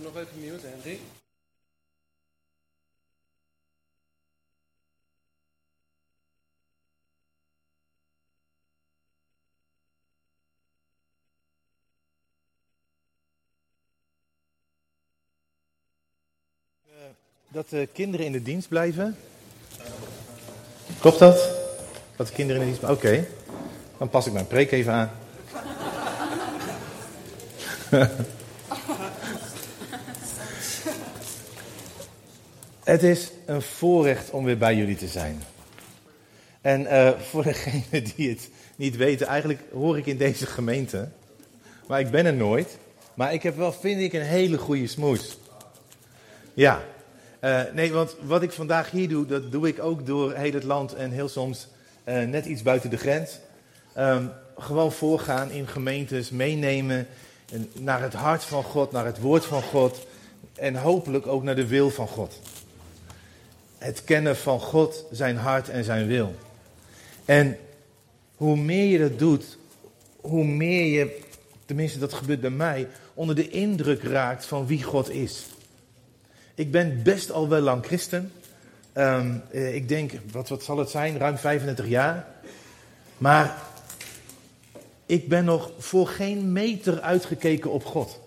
u nog even mute, Henry. Dat de kinderen in de dienst blijven. Klopt dat? Dat de kinderen in de dienst blijven? Oké. Dan pas ik mijn preek even aan. Het is een voorrecht om weer bij jullie te zijn. En voor degenen die het niet weten, eigenlijk hoor ik in deze gemeente. Maar ik ben er nooit. Maar ik heb wel, vind ik, een hele goede smoes. Ja. Nee, want wat ik vandaag hier doe, dat doe ik ook door heel het land en heel soms net iets buiten de grens. Gewoon voorgaan in gemeentes, meenemen naar het hart van God, naar het woord van God en hopelijk ook naar de wil van God. Het kennen van God, zijn hart en zijn wil. En hoe meer je dat doet, hoe meer je, tenminste dat gebeurt bij mij, onder de indruk raakt van wie God is. Ik ben best al wel lang christen. Ik denk, wat zal het zijn, ruim 35 jaar. Maar ik ben nog voor geen meter uitgekeken op God.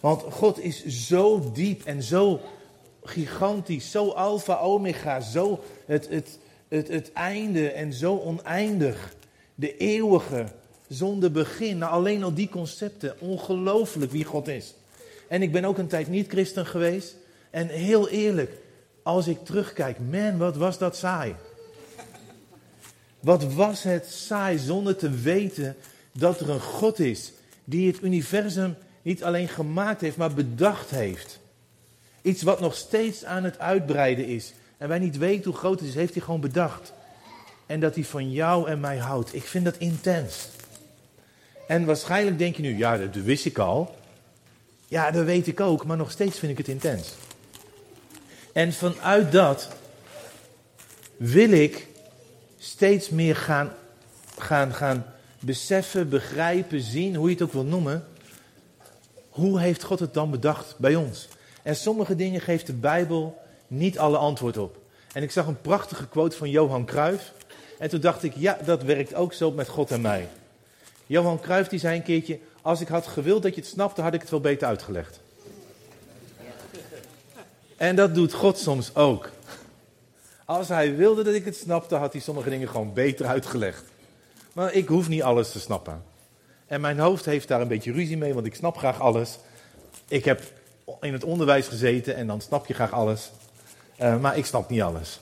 Want God is zo diep en zo gigantisch, zo alfa, omega, zo het einde en zo oneindig. De eeuwige, zonder begin. Nou, alleen al die concepten, ongelooflijk wie God is. En ik ben ook een tijd niet christen geweest. En heel eerlijk, als ik terugkijk, man, wat was dat saai. Wat was het saai zonder te weten dat er een God is die het universum niet alleen gemaakt heeft, maar bedacht heeft. Iets wat nog steeds aan het uitbreiden is. En wij niet weten hoe groot het is, heeft hij gewoon bedacht. En dat hij van jou en mij houdt. Ik vind dat intens. En waarschijnlijk denk je nu, ja, dat wist ik al. Ja, dat weet ik ook, maar nog steeds vind ik het intens. En vanuit dat wil ik steeds meer gaan beseffen, begrijpen, zien, hoe je het ook wil noemen. Hoe heeft God het dan bedacht bij ons? En sommige dingen geeft de Bijbel niet alle antwoord op. En ik zag een prachtige quote van Johan Cruijff. En toen dacht ik, ja, dat werkt ook zo met God en mij. Johan Cruijff die zei een keertje, als ik had gewild dat je het snapte, had ik het wel beter uitgelegd. En dat doet God soms ook. Als hij wilde dat ik het snapte, had hij sommige dingen gewoon beter uitgelegd. Maar ik hoef niet alles te snappen. En mijn hoofd heeft daar een beetje ruzie mee, want ik snap graag alles. Ik heb in het onderwijs gezeten en dan snap je graag alles. Maar ik snap niet alles.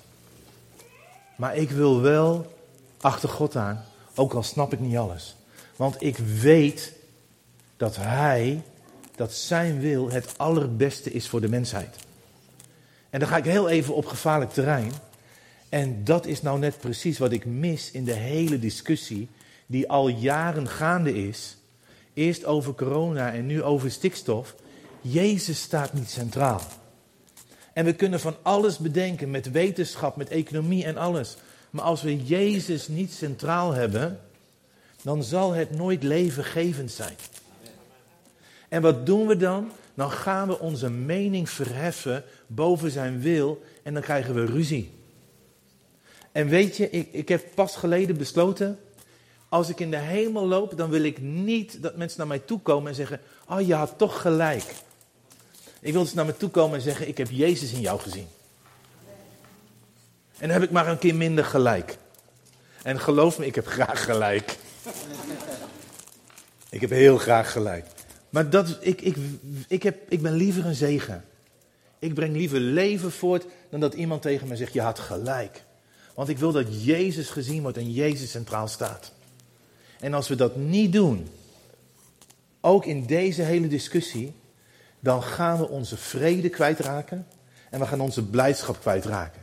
Maar ik wil wel achter God aan, ook al snap ik niet alles. Want ik weet dat hij, dat zijn wil het allerbeste is voor de mensheid. En dan ga ik heel even op gevaarlijk terrein. En dat is nou net precies wat ik mis in de hele discussie die al jaren gaande is. Eerst over corona en nu over stikstof. Jezus staat niet centraal. En we kunnen van alles bedenken met wetenschap, met economie en alles. Maar als we Jezus niet centraal hebben, dan zal het nooit levengevend zijn. En wat doen we dan? Dan gaan we onze mening verheffen boven zijn wil en dan krijgen we ruzie. En weet je, ik heb pas geleden besloten, als ik in de hemel loop, dan wil ik niet dat mensen naar mij toe komen en zeggen, oh, je had toch gelijk. Ik wil dus naar me toe komen en zeggen, ik heb Jezus in jou gezien. En dan heb ik maar een keer minder gelijk. En geloof me, ik heb graag gelijk. Ik heb heel graag gelijk. Maar dat, ik ben liever een zegen. Ik breng liever leven voort dan dat iemand tegen mij zegt, je had gelijk. Want ik wil dat Jezus gezien wordt en Jezus centraal staat. En als we dat niet doen, ook in deze hele discussie, dan gaan we onze vrede kwijtraken en we gaan onze blijdschap kwijtraken.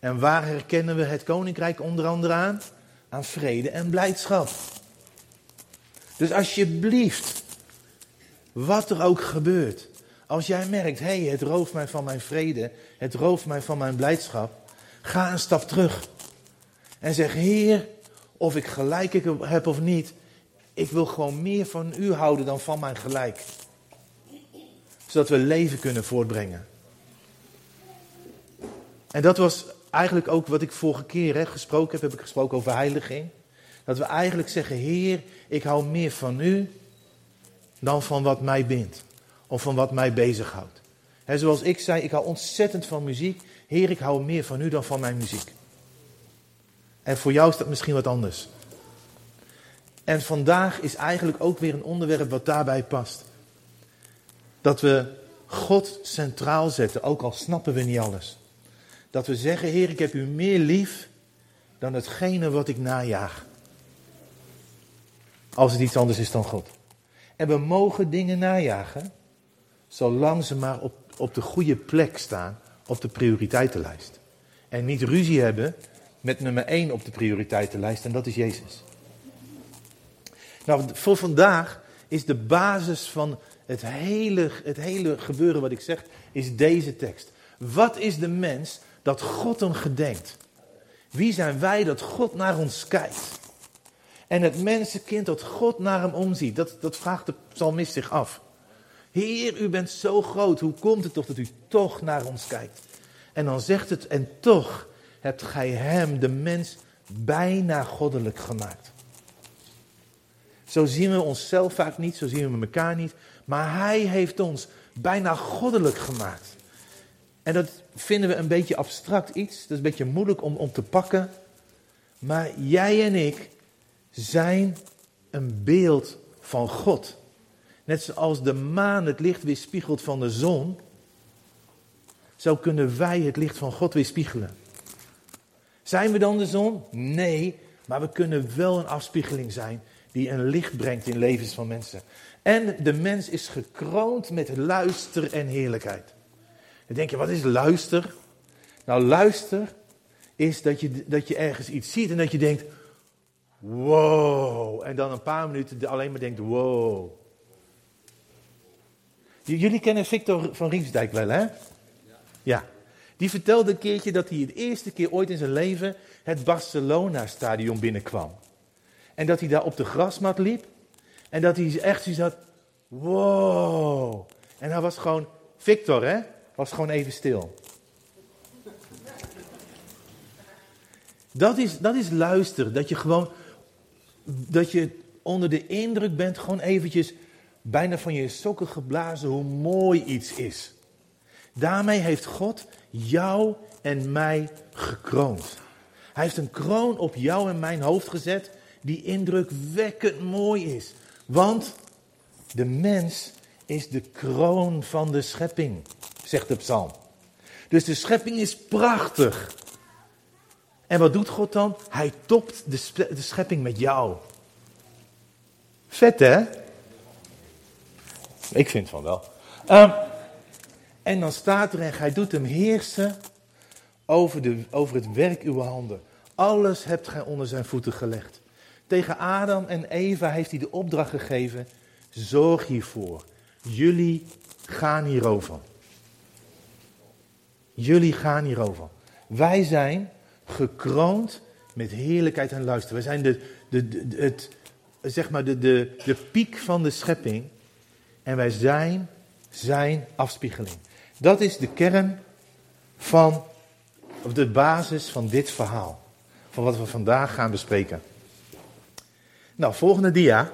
En waar herkennen we het koninkrijk onder andere aan? Aan vrede en blijdschap. Dus alsjeblieft, wat er ook gebeurt, als jij merkt, hé, het rooft mij van mijn vrede, het rooft mij van mijn blijdschap, ga een stap terug. En zeg, Heer, of ik gelijk heb of niet, ik wil gewoon meer van u houden dan van mijn gelijk. zodat we leven kunnen voortbrengen. En dat was eigenlijk ook wat ik vorige keer heb ik gesproken over heiliging. Dat we eigenlijk zeggen, Heer, ik hou meer van u dan van wat mij bindt. Of van wat mij bezighoudt. He, zoals ik zei, ik hou ontzettend van muziek. Heer, ik hou meer van u dan van mijn muziek. En voor jou is dat misschien wat anders. En vandaag is eigenlijk ook weer een onderwerp wat daarbij past. Dat we God centraal zetten, ook al snappen we niet alles. Dat we zeggen, Heer, ik heb u meer lief dan hetgene wat ik najaag. Als het iets anders is dan God. En we mogen dingen najagen, zolang ze maar op de goede plek staan, op de prioriteitenlijst. En niet ruzie hebben met nummer 1 op de prioriteitenlijst, en dat is Jezus. Nou, voor vandaag is de basis van het hele gebeuren wat ik zeg, is deze tekst. Wat is de mens dat God hem gedenkt? Wie zijn wij dat God naar ons kijkt? En het mensenkind dat God naar hem omziet, dat vraagt de psalmist zich af. Heer, u bent zo groot, hoe komt het toch dat u toch naar ons kijkt? En dan zegt het, en toch hebt gij hem, de mens, bijna goddelijk gemaakt. Zo zien we onszelf vaak niet, zo zien we elkaar niet. Maar hij heeft ons bijna goddelijk gemaakt. En dat vinden we een beetje abstract iets. Dat is een beetje moeilijk om te pakken. Maar jij en ik zijn een beeld van God. Net zoals de maan het licht weerspiegelt van de zon, zo kunnen wij het licht van God weerspiegelen. Zijn we dan de zon? Nee, maar we kunnen wel een afspiegeling zijn die een licht brengt in levens van mensen. En de mens is gekroond met luister en heerlijkheid. Dan denk je, wat is luister? Nou, luister is dat je ergens iets ziet en dat je denkt, wow. En dan een paar minuten alleen maar denkt, wow. Jullie kennen Victor van Rijsdijk wel, hè? Ja. Die vertelde een keertje dat hij het eerste keer ooit in zijn leven het Barcelona-stadion binnenkwam. En dat hij daar op de grasmat liep. En dat hij echt zoiets had, wow. En hij was gewoon, Victor, hè? Was gewoon even stil. Dat is luisteren. Dat je onder de indruk bent, gewoon eventjes bijna van je sokken geblazen hoe mooi iets is. Daarmee heeft God jou en mij gekroond. Hij heeft een kroon op jou en mijn hoofd gezet die indrukwekkend mooi is. Want de mens is de kroon van de schepping, zegt de psalm. Dus de schepping is prachtig. En wat doet God dan? Hij topt de schepping met jou. Vet, hè? Ik vind van wel. En dan staat er, en gij doet hem heersen over het werk uw handen. Alles hebt gij onder zijn voeten gelegd. Tegen Adam en Eva heeft hij de opdracht gegeven, zorg hiervoor. Jullie gaan hierover. Wij zijn gekroond met heerlijkheid en luister. Wij zijn de piek van de schepping. En wij zijn zijn afspiegeling. Dat is de kern van, of de basis van dit verhaal. Van wat we vandaag gaan bespreken. Nou, volgende dia.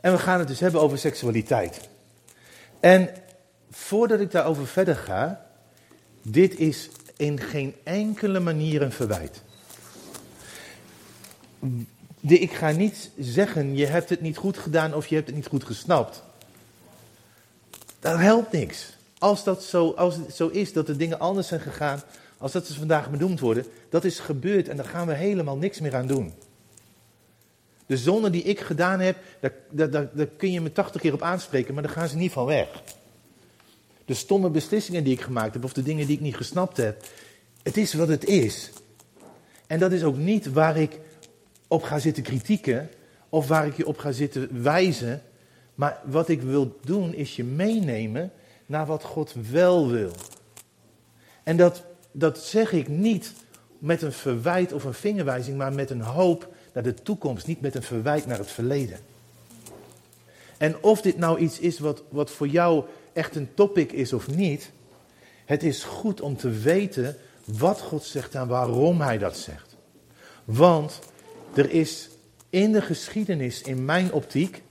En we gaan het dus hebben over seksualiteit. En voordat ik daarover verder ga, dit is in geen enkele manier een verwijt. Ik ga niet zeggen, je hebt het niet goed gedaan of je hebt het niet goed gesnapt. Dat helpt niks. Als het zo is dat de dingen anders zijn gegaan, als dat ze vandaag benoemd worden, dat is gebeurd en daar gaan we helemaal niks meer aan doen. De zonde die ik gedaan heb, daar kun je me 80 keer op aanspreken, maar daar gaan ze niet van weg. De stomme beslissingen die ik gemaakt heb of de dingen die ik niet gesnapt heb, het is wat het is. En dat is ook niet waar ik op ga zitten kritieken of waar ik je op ga zitten wijzen. Maar wat ik wil doen is je meenemen naar wat God wel wil. En dat zeg ik niet met een verwijt of een vingerwijzing, maar met een hoop naar de toekomst. Niet met een verwijt naar het verleden. En of dit nou iets is wat voor jou echt een topic is of niet, het is goed om te weten wat God zegt en waarom hij dat zegt. Want er is in de geschiedenis, in mijn optiek,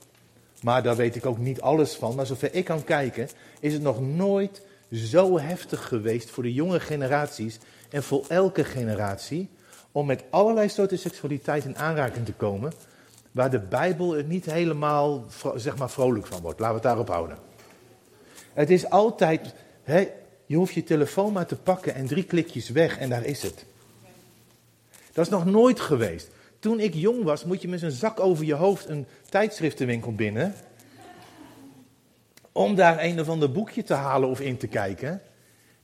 maar daar weet ik ook niet alles van, maar zover ik kan kijken, is het nog nooit zo heftig geweest voor de jonge generaties en voor elke generatie om met allerlei soorten seksualiteit in aanraking te komen, waar de Bijbel er niet helemaal, zeg maar, vrolijk van wordt. Laten we het daarop houden. Het is altijd, je hoeft je telefoon maar te pakken en 3 klikjes weg en daar is het. Dat is nog nooit geweest. Toen ik jong was, moet je met zo'n zak over je hoofd een tijdschriftenwinkel binnen om daar een of ander boekje te halen of in te kijken.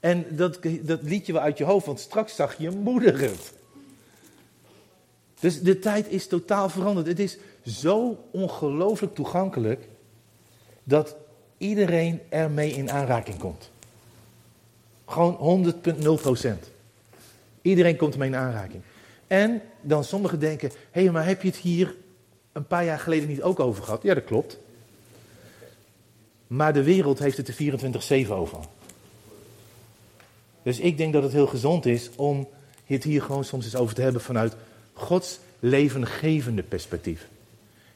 En dat liet je wel uit je hoofd, want straks zag je moeder het. Dus de tijd is totaal veranderd. Het is zo ongelooflijk toegankelijk dat iedereen ermee in aanraking komt. Gewoon 100,0%. Iedereen komt ermee in aanraking. En dan sommigen denken, hé, maar heb je het hier een paar jaar geleden niet ook over gehad? Ja, dat klopt. Maar de wereld heeft het er 24/7 over. Dus ik denk dat het heel gezond is om het hier gewoon soms eens over te hebben vanuit Gods levengevende perspectief.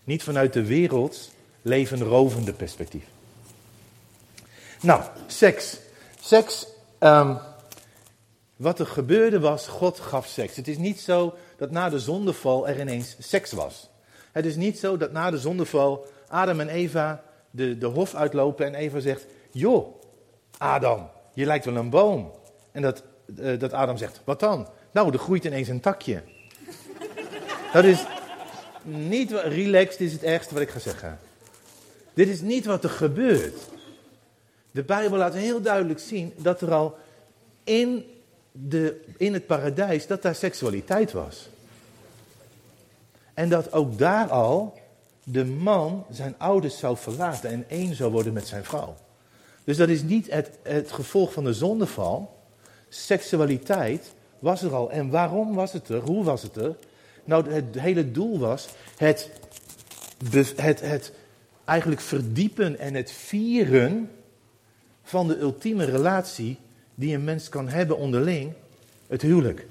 Niet vanuit de werelds levenrovende perspectief. Nou, seks. Wat er gebeurde was, God gaf seks. Het is niet zo dat na de zondeval er ineens seks was. Het is niet zo dat na de zondeval Adam en Eva de hof uitlopen en Eva zegt, joh, Adam, je lijkt wel een boom. En dat Adam zegt, wat dan? Nou, er groeit ineens een takje. Dat is niet wat... Relaxed is het ergste wat ik ga zeggen. Dit is niet wat er gebeurt. De Bijbel laat heel duidelijk zien dat er al in het paradijs, dat daar seksualiteit was. En dat ook daar al de man zijn ouders zou verlaten en één zou worden met zijn vrouw. Dus dat is niet het gevolg van de zondeval. Seksualiteit was er al. En waarom was het er? Hoe was het er? Nou, het hele doel was het eigenlijk verdiepen en het vieren van de ultieme relatie die een mens kan hebben onderling, het huwelijk.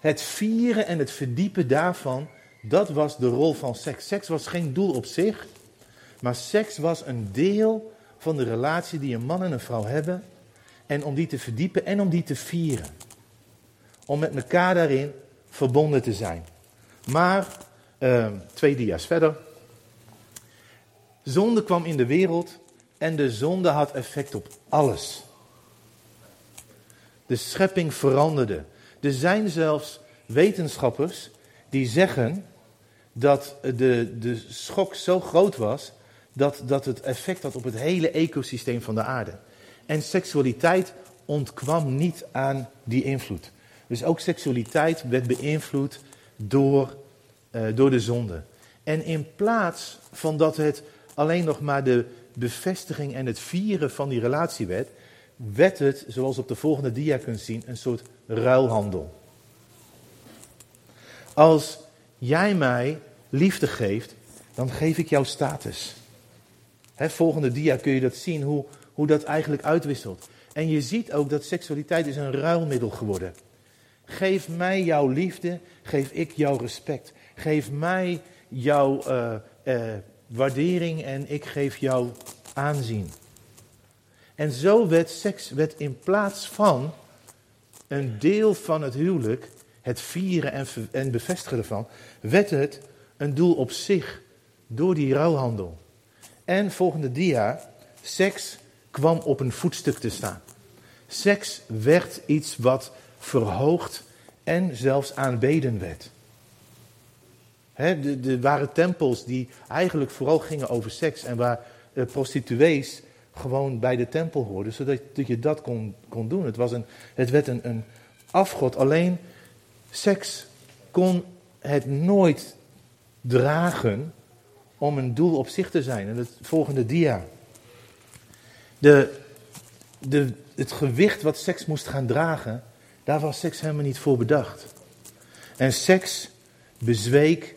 Het vieren en het verdiepen daarvan, dat was de rol van seks. Seks was geen doel op zich, maar seks was een deel van de relatie die een man en een vrouw hebben, en om die te verdiepen en om die te vieren. Om met elkaar daarin verbonden te zijn. Maar, 2 dia's verder. Zonde kwam in de wereld en de zonde had effect op alles. De schepping veranderde. Er zijn zelfs wetenschappers die zeggen dat de schok zo groot was dat het effect had op het hele ecosysteem van de aarde. En seksualiteit ontkwam niet aan die invloed. Dus ook seksualiteit werd beïnvloed door de zonde. En in plaats van dat het alleen nog maar de bevestiging en het vieren van die relatie werd het, zoals op de volgende dia kunt zien, een soort ruilhandel. Als jij mij liefde geeft, dan geef ik jou status. Volgende dia kun je dat zien, hoe dat eigenlijk uitwisselt. En je ziet ook dat seksualiteit is een ruilmiddel geworden. Geef mij jouw liefde, geef ik jouw respect. Geef mij jouw waardering en ik geef jou aanzien. En zo werd seks in plaats van een deel van het huwelijk, het vieren en bevestigen ervan, werd het een doel op zich door die ruilhandel. En volgende dia, seks kwam op een voetstuk te staan. Seks werd iets wat verhoogd en zelfs aanbeden werd. Er waren tempels die eigenlijk vooral gingen over seks en waar prostituees gewoon bij de tempel hoorden, zodat je dat kon doen. Het werd een afgod. Alleen seks kon het nooit dragen om een doel op zich te zijn. En het volgende dia. Het gewicht wat seks moest gaan dragen, daar was seks helemaal niet voor bedacht. En seks bezweek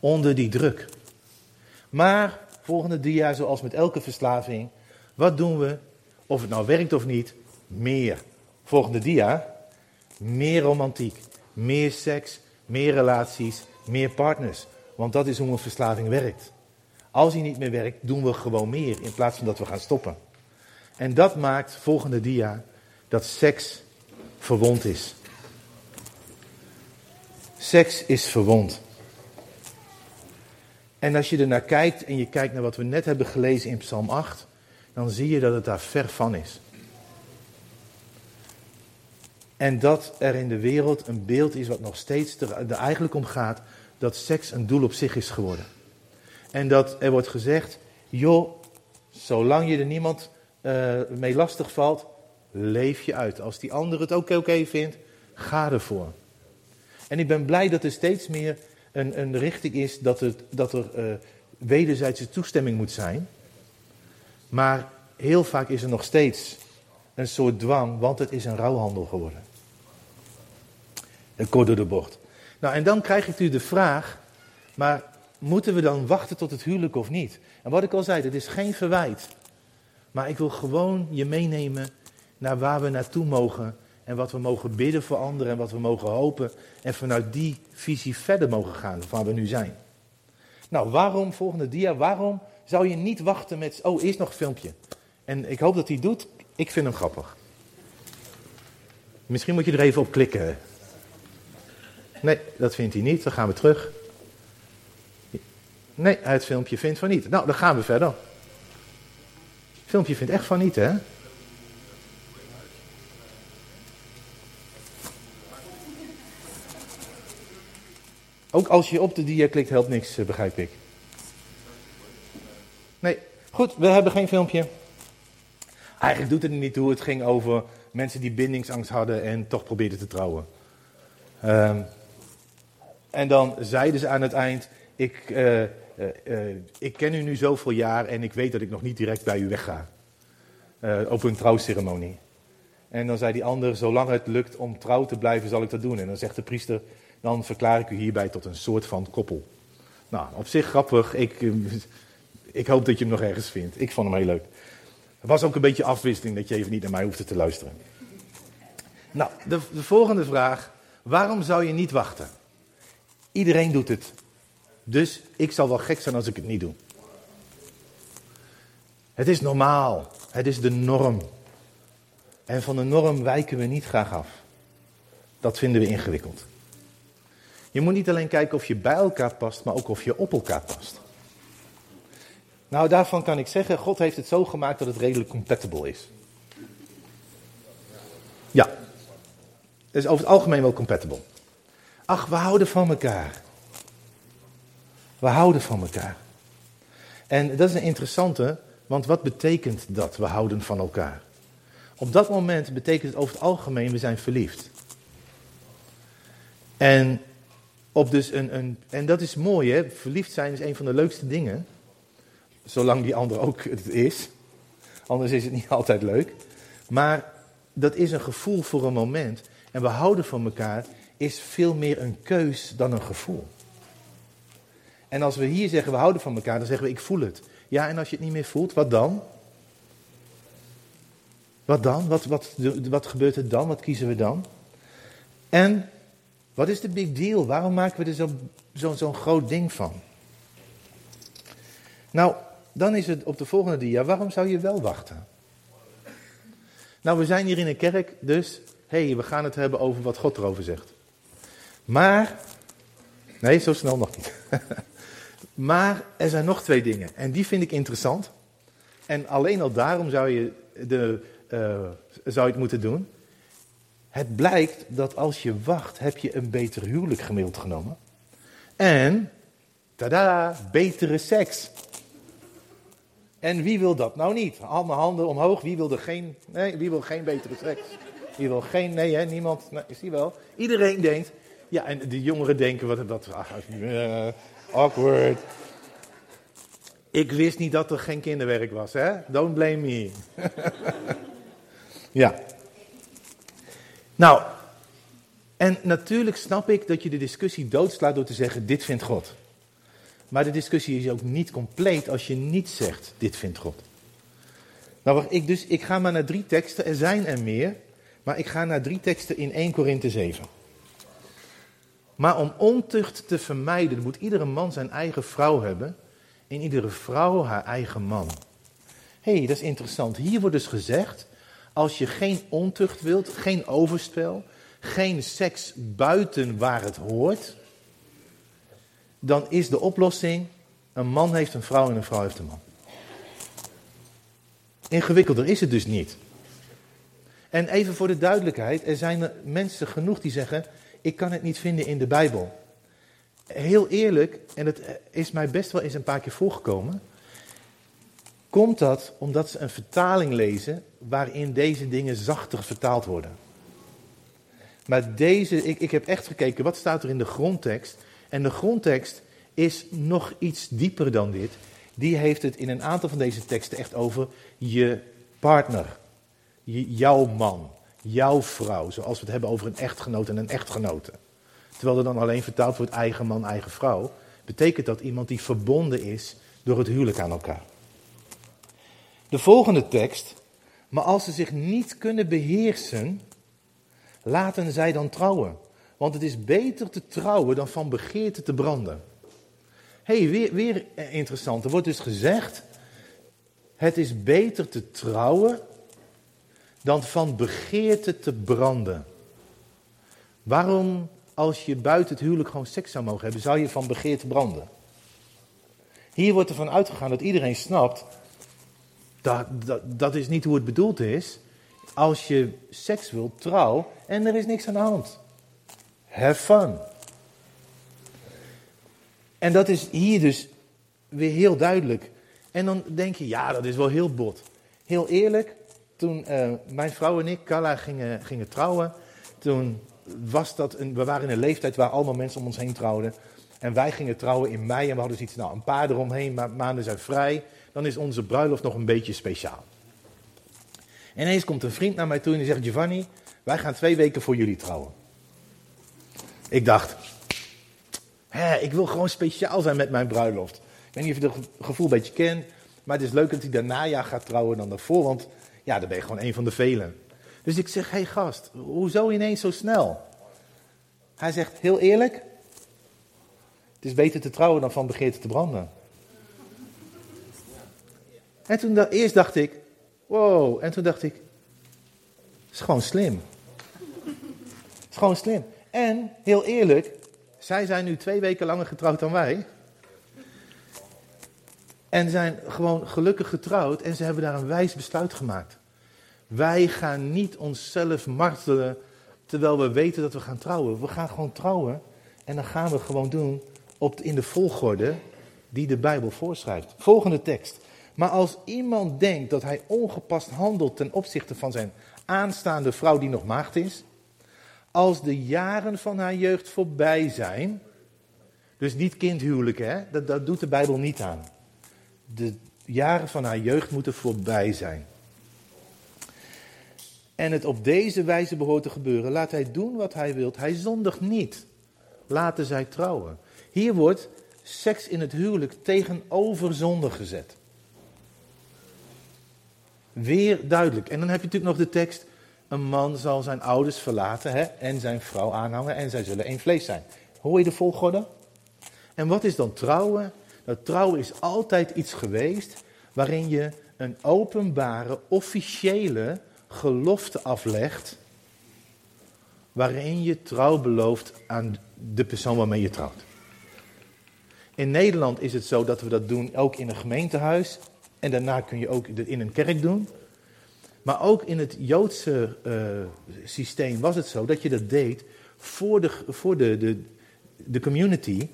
onder die druk. Maar, volgende dia, zoals met elke verslaving, wat doen we, of het nou werkt of niet, meer. Volgende dia, meer romantiek, meer seks, meer relaties, meer partners. Want dat is hoe een verslaving werkt. Als hij niet meer werkt, doen we gewoon meer, in plaats van dat we gaan stoppen. En dat maakt, volgende dia, dat seks verwond is. Seks is verwond. En als je ernaar kijkt en je kijkt naar wat we net hebben gelezen in Psalm 8, dan zie je dat het daar ver van is. En dat er in de wereld een beeld is wat nog steeds er eigenlijk om gaat, dat seks een doel op zich is geworden. En dat er wordt gezegd, joh, zolang je er niemand mee lastig valt, leef je uit. Als die ander het oké vindt, ga ervoor. En ik ben blij dat er steeds meer een richting is dat er wederzijdse toestemming moet zijn. Maar heel vaak is er nog steeds een soort dwang, want het is een rouwhandel geworden. Een kort door de bocht. Nou, en dan krijg ik u de vraag, maar moeten we dan wachten tot het huwelijk of niet? En wat ik al zei, dat is geen verwijt. Maar ik wil gewoon je meenemen naar waar we naartoe mogen en wat we mogen bidden voor anderen en wat we mogen hopen en vanuit die visie verder mogen gaan waar we nu zijn. Nou, waarom, volgende dia, waarom zou je niet wachten met, oh, eerst nog een filmpje. En ik hoop dat hij doet, ik vind hem grappig. Misschien moet je er even op klikken. Nee, dat vindt hij niet, dan gaan we terug. Nee, het filmpje vindt van niet. Nou, dan gaan we verder. Het filmpje vindt echt van niet, hè? Ook als je op de dia klikt, helpt niks, begrijp ik. Nee, goed, we hebben geen filmpje. Eigenlijk doet het er niet toe. Het ging over mensen die bindingsangst hadden en toch probeerden te trouwen. En dan zeiden ze aan het eind, ik ken u nu zoveel jaar en ik weet dat ik nog niet direct bij u wegga. Op een trouwceremonie. En dan zei die ander, zolang het lukt om trouw te blijven, zal ik dat doen. En dan zegt de priester, dan verklaar ik u hierbij tot een soort van koppel. Nou, op zich grappig. Ik hoop dat je hem nog ergens vindt. Ik vond hem heel leuk. Het was ook een beetje afwisseling dat je even niet naar mij hoefde te luisteren. Nou, de volgende vraag. Waarom zou je niet wachten? Iedereen doet het. Dus ik zal wel gek zijn als ik het niet doe. Het is normaal. Het is de norm. En van de norm wijken we niet graag af. Dat vinden we ingewikkeld. Je moet niet alleen kijken of je bij elkaar past, maar ook of je op elkaar past. Nou, daarvan kan ik zeggen, God heeft het zo gemaakt dat het redelijk compatible is. Ja. Het is over het algemeen wel compatible. Ach, we houden van elkaar. We houden van elkaar. En dat is een interessante, want wat betekent dat, we houden van elkaar? Op dat moment betekent het over het algemeen, we zijn verliefd. En dat is mooi, hè? Verliefd zijn is een van de leukste dingen. Zolang die ander ook het is. Anders is het niet altijd leuk. Maar dat is een gevoel voor een moment. En we houden van elkaar is veel meer een keus dan een gevoel. En als we hier zeggen we houden van elkaar, dan zeggen we ik voel het. Ja, en als je het niet meer voelt, wat dan? Wat dan? Wat gebeurt er dan? Wat kiezen we dan? En wat is de big deal? Waarom maken we er zo'n groot ding van? Nou, dan is het op de volgende dia, waarom zou je wel wachten? Nou, we zijn hier in een kerk, dus we gaan het hebben over wat God erover zegt. Maar, nee, zo snel nog niet. Maar er zijn nog twee dingen en die vind ik interessant. En alleen al daarom zou je het moeten doen. Het blijkt dat als je wacht, heb je een beter huwelijk gemiddeld genomen. En, tada, betere seks. En wie wil dat nou niet? Allemaal handen omhoog, wie wil geen betere seks? Wie wil geen, nee hè, niemand, nee, zie wel. Iedereen denkt, ja en de jongeren denken, awkward. Ik wist niet dat er geen kinderwerk was, hè? Don't blame me. Ja. Nou, en natuurlijk snap ik dat je de discussie doodslaat door te zeggen, dit vindt God. Maar de discussie is ook niet compleet als je niet zegt, dit vindt God. Nou, ik ga maar naar drie teksten, er zijn er meer, maar ik ga naar drie teksten in 1 Korinthe 7. Maar om ontucht te vermijden, moet iedere man zijn eigen vrouw hebben en iedere vrouw haar eigen man. Hé, dat is interessant. Hier wordt dus gezegd, als je geen ontucht wilt, geen overspel, geen seks buiten waar het hoort, dan is de oplossing, een man heeft een vrouw en een vrouw heeft een man. Ingewikkelder is het dus niet. En even voor de duidelijkheid, er zijn er mensen genoeg die zeggen, ik kan het niet vinden in de Bijbel. Heel eerlijk, en het is mij best wel eens een paar keer voorgekomen, komt dat omdat ze een vertaling lezen waarin deze dingen zachter vertaald worden. Maar ik heb echt gekeken, wat staat er in de grondtekst? En de grondtekst is nog iets dieper dan dit. Die heeft het in een aantal van deze teksten echt over je partner, jouw man, jouw vrouw. Zoals we het hebben over een echtgenoot en een echtgenote. Terwijl er dan alleen vertaald wordt eigen man, eigen vrouw. Betekent dat iemand die verbonden is door het huwelijk aan elkaar. De volgende tekst. Maar als ze zich niet kunnen beheersen, laten zij dan trouwen. Want het is beter te trouwen dan van begeerte te branden. Weer interessant. Er wordt dus gezegd, het is beter te trouwen dan van begeerte te branden. Waarom, als je buiten het huwelijk gewoon seks zou mogen hebben, zou je van begeerte branden? Hier wordt ervan uitgegaan dat iedereen snapt, dat is niet hoe het bedoeld is. Als je seks wilt, trouw en er is niks aan de hand. Have fun. En dat is hier dus weer heel duidelijk. En dan denk je, ja, dat is wel heel bot. Heel eerlijk, toen mijn vrouw en ik, Carla, gingen trouwen, toen was dat we waren in een leeftijd waar allemaal mensen om ons heen trouwden. En wij gingen trouwen in mei en we hadden zoiets, nou, een paar eromheen, maar maanden zijn vrij. Dan is onze bruiloft nog een beetje speciaal. En ineens komt een vriend naar mij toe en die zegt, Giovanni, wij gaan 2 weken voor jullie trouwen. Ik dacht, ik wil gewoon speciaal zijn met mijn bruiloft. Ik weet niet of je het gevoel een beetje kent, maar het is leuk dat hij daarna gaat trouwen dan daarvoor, want ja, dan ben je gewoon een van de velen. Dus ik zeg, hey gast, hoezo ineens zo snel? Hij zegt, heel eerlijk, het is beter te trouwen dan van begeerte te branden. En toen eerst dacht ik, wow, en toen dacht ik, het is gewoon slim. Het is gewoon slim. En, heel eerlijk, zij zijn nu 2 weken langer getrouwd dan wij. En zijn gewoon gelukkig getrouwd en ze hebben daar een wijs besluit gemaakt. Wij gaan niet onszelf martelen terwijl we weten dat we gaan trouwen. We gaan gewoon trouwen en dan gaan we gewoon doen in de volgorde die de Bijbel voorschrijft. Volgende tekst. Maar als iemand denkt dat hij ongepast handelt ten opzichte van zijn aanstaande vrouw die nog maagd is, als de jaren van haar jeugd voorbij zijn, dus niet kindhuwelijk, hè? Dat doet de Bijbel niet aan. De jaren van haar jeugd moeten voorbij zijn. En het op deze wijze behoort te gebeuren. Laat hij doen wat hij wilt. Hij zondigt niet. Laten zij trouwen. Hier wordt seks in het huwelijk tegenover zonde gezet. Weer duidelijk. En dan heb je natuurlijk nog de tekst, een man zal zijn ouders verlaten en zijn vrouw aanhangen en zij zullen één vlees zijn. Hoor je de volgorde? En wat is dan trouwen? Nou, trouwen is altijd iets geweest waarin je een openbare, officiële gelofte aflegt, waarin je trouw belooft aan de persoon waarmee je trouwt. In Nederland is het zo dat we dat doen ook in een gemeentehuis en daarna kun je ook in een kerk doen. Maar ook in het Joodse systeem was het zo dat je dat deed voor de community.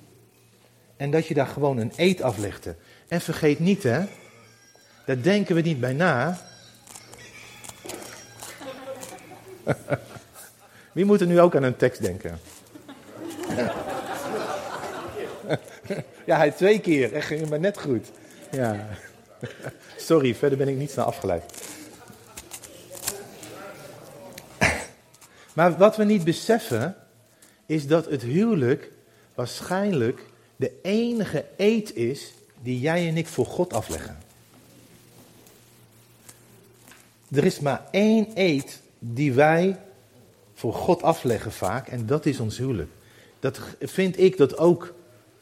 En dat je daar gewoon een eed aflegde. En vergeet niet, hè. Daar denken we niet bij na. Wie moet er nu ook aan een tekst denken? Ja, hij 2 keer. Echt, ging maar net goed. Ja. Sorry, verder ben ik niet snel afgeleid. Maar wat we niet beseffen, is dat het huwelijk waarschijnlijk de enige eed is die jij en ik voor God afleggen. Er is maar één eed die wij voor God afleggen vaak, en dat is ons huwelijk. Dat vind ik dat ook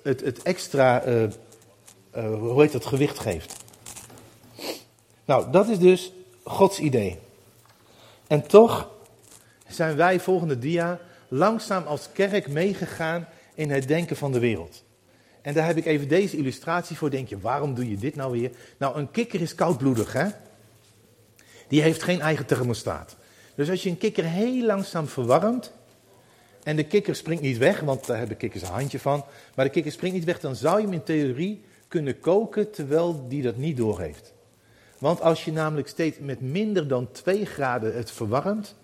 het extra gewicht geeft. Nou, dat is dus Gods idee. En toch zijn wij, volgende dia, langzaam als kerk meegegaan in het denken van de wereld. En daar heb ik even deze illustratie voor. Denk je, waarom doe je dit nou weer? Nou, een kikker is koudbloedig, hè? Die heeft geen eigen thermostaat. Dus als je een kikker heel langzaam verwarmt en de kikker springt niet weg, want daar hebben kikkers een handje van, maar de kikker springt niet weg, dan zou je hem in theorie kunnen koken terwijl die dat niet doorheeft. Want als je namelijk steeds met minder dan 2 graden het verwarmt,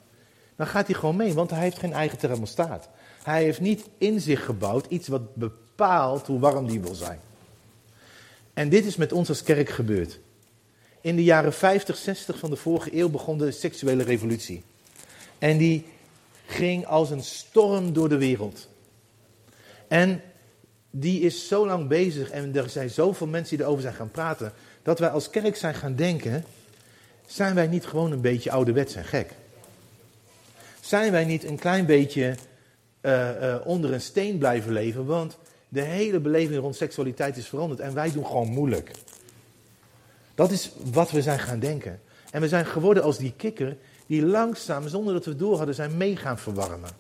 dan gaat hij gewoon mee, want hij heeft geen eigen thermostaat. Hij heeft niet in zich gebouwd iets wat bepaalt hoe warm die wil zijn. En dit is met ons als kerk gebeurd. In de jaren 50, 60 van de vorige eeuw begon de seksuele revolutie. En die ging als een storm door de wereld. En die is zo lang bezig en er zijn zoveel mensen die erover zijn gaan praten, dat wij als kerk zijn gaan denken, zijn wij niet gewoon een beetje ouderwets en gek? Zijn wij niet een klein beetje onder een steen blijven leven? Want de hele beleving rond seksualiteit is veranderd en wij doen gewoon moeilijk. Dat is wat we zijn gaan denken. En we zijn geworden als die kikker die langzaam, zonder dat we door hadden, zijn mee gaan verwarmen.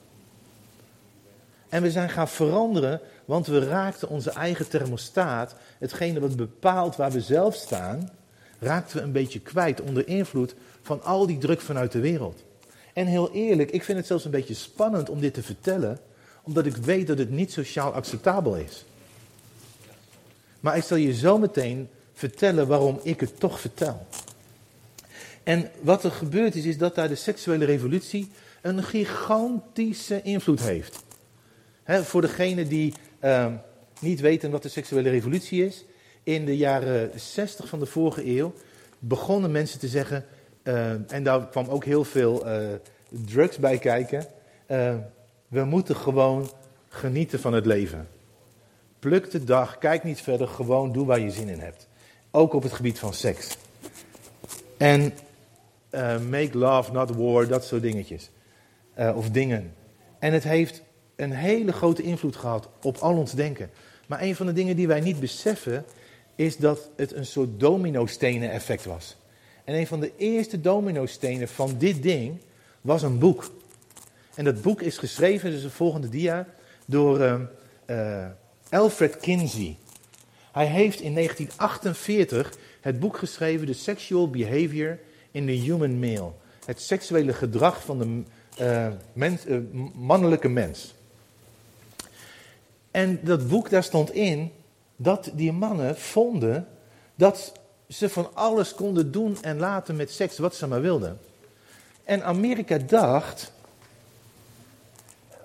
En we zijn gaan veranderen, want we raakten onze eigen thermostaat, hetgene wat bepaalt waar we zelf staan, raakten we een beetje kwijt onder invloed van al die druk vanuit de wereld. En heel eerlijk, ik vind het zelfs een beetje spannend om dit te vertellen, omdat ik weet dat het niet sociaal acceptabel is. Maar ik zal je zo meteen vertellen waarom ik het toch vertel. En wat er gebeurd is, is dat daar de seksuele revolutie een gigantische invloed heeft. Voor degenen die niet weten wat de seksuele revolutie is, in de jaren 60 van de vorige eeuw begonnen mensen te zeggen, en daar kwam ook heel veel drugs bij kijken, we moeten gewoon genieten van het leven. Pluk de dag, kijk niet verder, gewoon doe waar je zin in hebt. Ook op het gebied van seks. En make love, not war, dat soort dingetjes. Of dingen. En het heeft een hele grote invloed gehad op al ons denken. Maar een van de dingen die wij niet beseffen, is dat het een soort domino-stenen effect was. En een van de eerste domino-stenen van dit ding was een boek. En dat boek is geschreven, dus de volgende dia, door Alfred Kinsey. Hij heeft in 1948 het boek geschreven, The Sexual Behavior in the Human Male. Het seksuele gedrag van de mannelijke mens. En dat boek, daar stond in dat die mannen vonden dat ze van alles konden doen en laten met seks wat ze maar wilden. En Amerika dacht,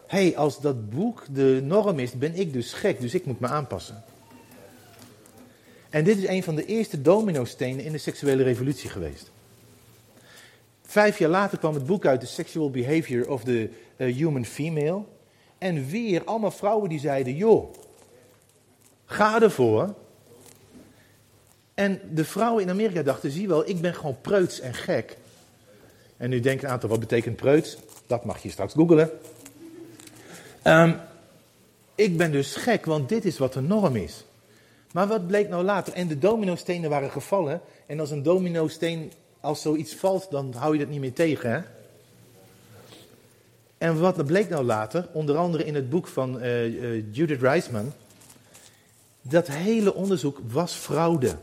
hey, als dat boek de norm is, ben ik dus gek, dus ik moet me aanpassen. En dit is een van de eerste domino-stenen in de seksuele revolutie geweest. 5 jaar later kwam het boek uit, The Sexual Behavior of the Human Female. En weer allemaal vrouwen die zeiden, joh, ga ervoor. En de vrouwen in Amerika dachten, zie wel, ik ben gewoon preuts en gek. En nu denkt een aantal, wat betekent preuts? Dat mag je straks googlen. Ik ben dus gek, want dit is wat de norm is. Maar wat bleek nou later? En de domino-stenen waren gevallen. En als een domino-steen, als zoiets valt, dan hou je dat niet meer tegen, hè? En wat bleek nou later? Onder andere in het boek van Judith Reisman. Dat hele onderzoek was fraude.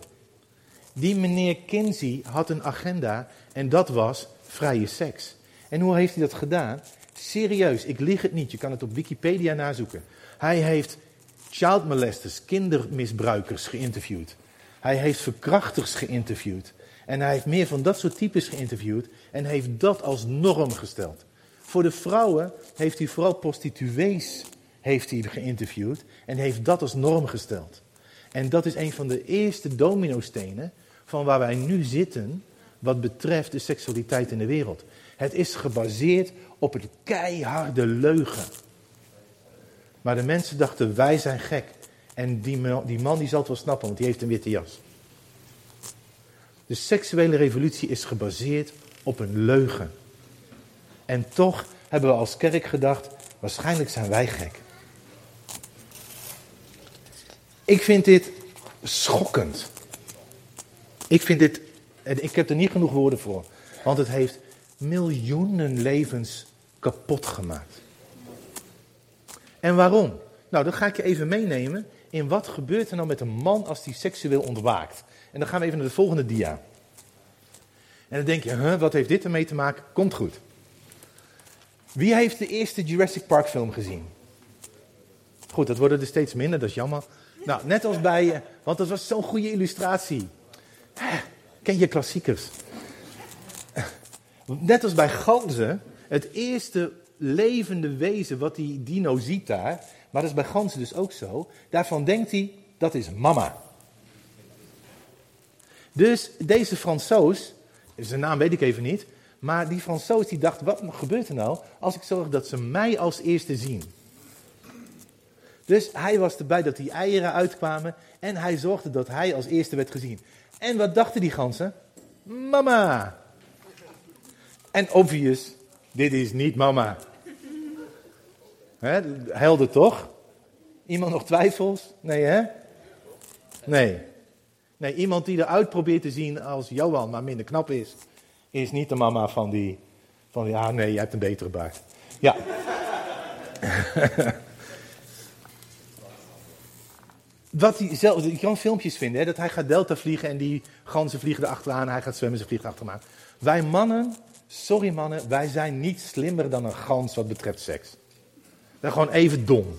Die meneer Kinsey had een agenda en dat was vrije seks. En hoe heeft hij dat gedaan? Serieus, ik lieg het niet. Je kan het op Wikipedia nazoeken. Hij heeft child molesters, kindermisbruikers geïnterviewd. Hij heeft verkrachters geïnterviewd. En hij heeft meer van dat soort types geïnterviewd en heeft dat als norm gesteld. Voor de vrouwen heeft hij vooral prostituees geïnterviewd en heeft dat als norm gesteld. En dat is een van de eerste domino-stenen van waar wij nu zitten wat betreft de seksualiteit in de wereld. Het is gebaseerd op het keiharde leugen. Maar de mensen dachten, wij zijn gek. En die man zal het wel snappen, want die heeft een witte jas. De seksuele revolutie is gebaseerd op een leugen. En toch hebben we als kerk gedacht, waarschijnlijk zijn wij gek. Ik vind dit schokkend. Ik heb er niet genoeg woorden voor. Want het heeft miljoenen levens kapot gemaakt. En waarom? Nou, dat ga ik je even meenemen. In wat gebeurt er nou met een man als die seksueel ontwaakt? En dan gaan we even naar de volgende dia. En dan denk je, wat heeft dit ermee te maken? Komt goed. Wie heeft de eerste Jurassic Park film gezien? Goed, dat worden er steeds minder, dat is jammer. Nou, net als bij, want dat was zo'n goede illustratie. Ken je klassiekers? Net als bij ganzen, het eerste levende wezen wat die dino ziet daar, maar dat is bij ganzen dus ook zo, daarvan denkt hij, dat is mama. Dus deze Fransoos, zijn naam weet ik even niet, maar die Fransoos die dacht, wat gebeurt er nou als ik zorg dat ze mij als eerste zien? Dus hij was erbij dat die eieren uitkwamen en hij zorgde dat hij als eerste werd gezien. En wat dachten die ganzen? Mama! En obvious, dit is niet mama. Hè, helder toch? Iemand nog twijfels? Nee, hè? Nee, iemand die eruit probeert te zien als Johan, maar minder knap is, is niet de mama van die nee, je hebt een betere baard. Ja. Wat hij zelf, je kan filmpjes vinden, hè, dat hij gaat delta vliegen en die ganzen vliegen erachteraan, hij gaat zwemmen, ze vliegen erachteraan. Wij mannen, sorry mannen, wij zijn niet slimmer dan een gans wat betreft seks. We zijn gewoon even dom.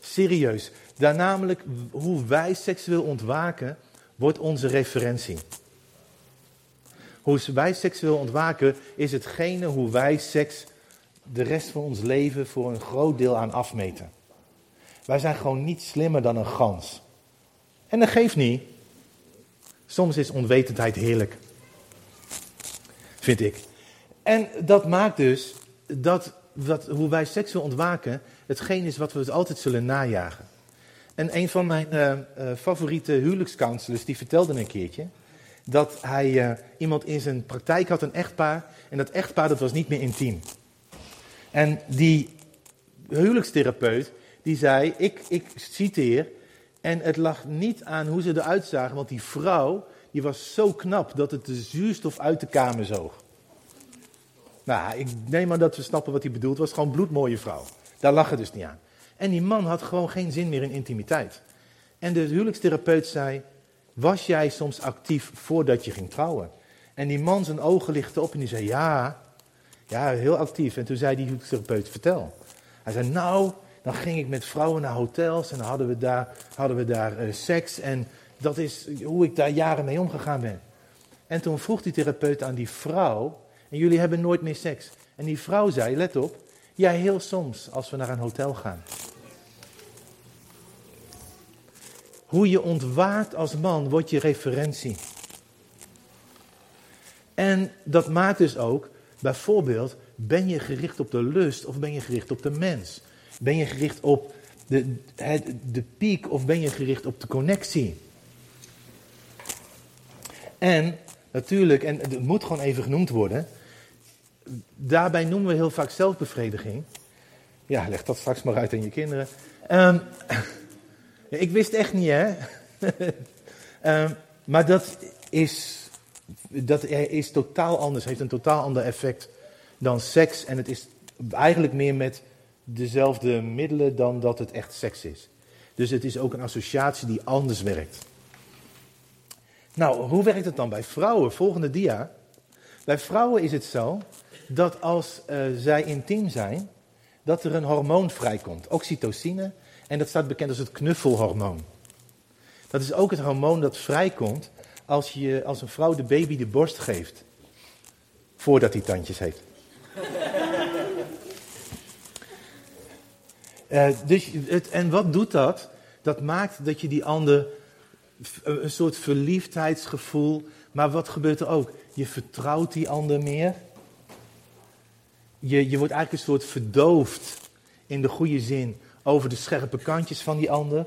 Serieus. Daar namelijk, hoe wij seksueel ontwaken, wordt onze referentie. Hoe wij seksueel ontwaken, is hetgene hoe wij seks de rest van ons leven voor een groot deel aan afmeten. Wij zijn gewoon niet slimmer dan een gans. En dat geeft niet. Soms is onwetendheid heerlijk. Vind ik. En dat maakt dus dat hoe wij seksueel ontwaken, hetgeen is wat we altijd zullen najagen. En een van mijn favoriete huwelijkscounselors, die vertelde een keertje dat hij iemand in zijn praktijk had, een echtpaar. En dat echtpaar, dat was niet meer intiem. En die huwelijkstherapeut, die zei, ik citeer, en het lag niet aan hoe ze eruit zagen, want die vrouw, die was zo knap dat het de zuurstof uit de kamer zoog. Nou, ik neem aan dat we snappen wat hij bedoelt. Het was gewoon een bloedmooie vrouw. Daar lag het dus niet aan. En die man had gewoon geen zin meer in intimiteit. En de huwelijkstherapeut zei, was jij soms actief voordat je ging trouwen? En die man zijn ogen lichten op en die zei, ja, heel actief. En toen zei die huwelijkstherapeut, vertel. Hij zei, nou, dan ging ik met vrouwen naar hotels en dan hadden we daar seks. En dat is hoe ik daar jaren mee omgegaan ben. En toen vroeg die therapeut aan die vrouw, en jullie hebben nooit meer seks. En die vrouw zei, let op, ja, heel soms als we naar een hotel gaan. Hoe je ontwaakt als man wordt je referentie. En dat maakt dus ook, bijvoorbeeld, ben je gericht op de lust of ben je gericht op de mens? Ben je gericht op de piek of ben je gericht op de connectie? En natuurlijk, en het moet gewoon even genoemd worden, daarbij noemen we heel vaak zelfbevrediging. Ja, leg dat straks maar uit aan je kinderen. Ik wist echt niet, hè? Maar dat is totaal anders, heeft een totaal ander effect dan seks. En het is eigenlijk meer met dezelfde middelen dan dat het echt seks is. Dus het is ook een associatie die anders werkt. Nou, hoe werkt het dan bij vrouwen? Volgende dia. Bij vrouwen is het zo dat als zij intiem zijn, dat er een hormoon vrijkomt, oxytocine. En dat staat bekend als het knuffelhormoon. Dat is ook het hormoon dat vrijkomt als een vrouw de baby de borst geeft. Voordat hij tandjes heeft. En wat doet dat? Dat maakt dat je die ander een soort verliefdheidsgevoel. Maar wat gebeurt er ook? Je vertrouwt die ander meer. Je wordt eigenlijk een soort verdoofd in de goede zin over de scherpe kantjes van die ander.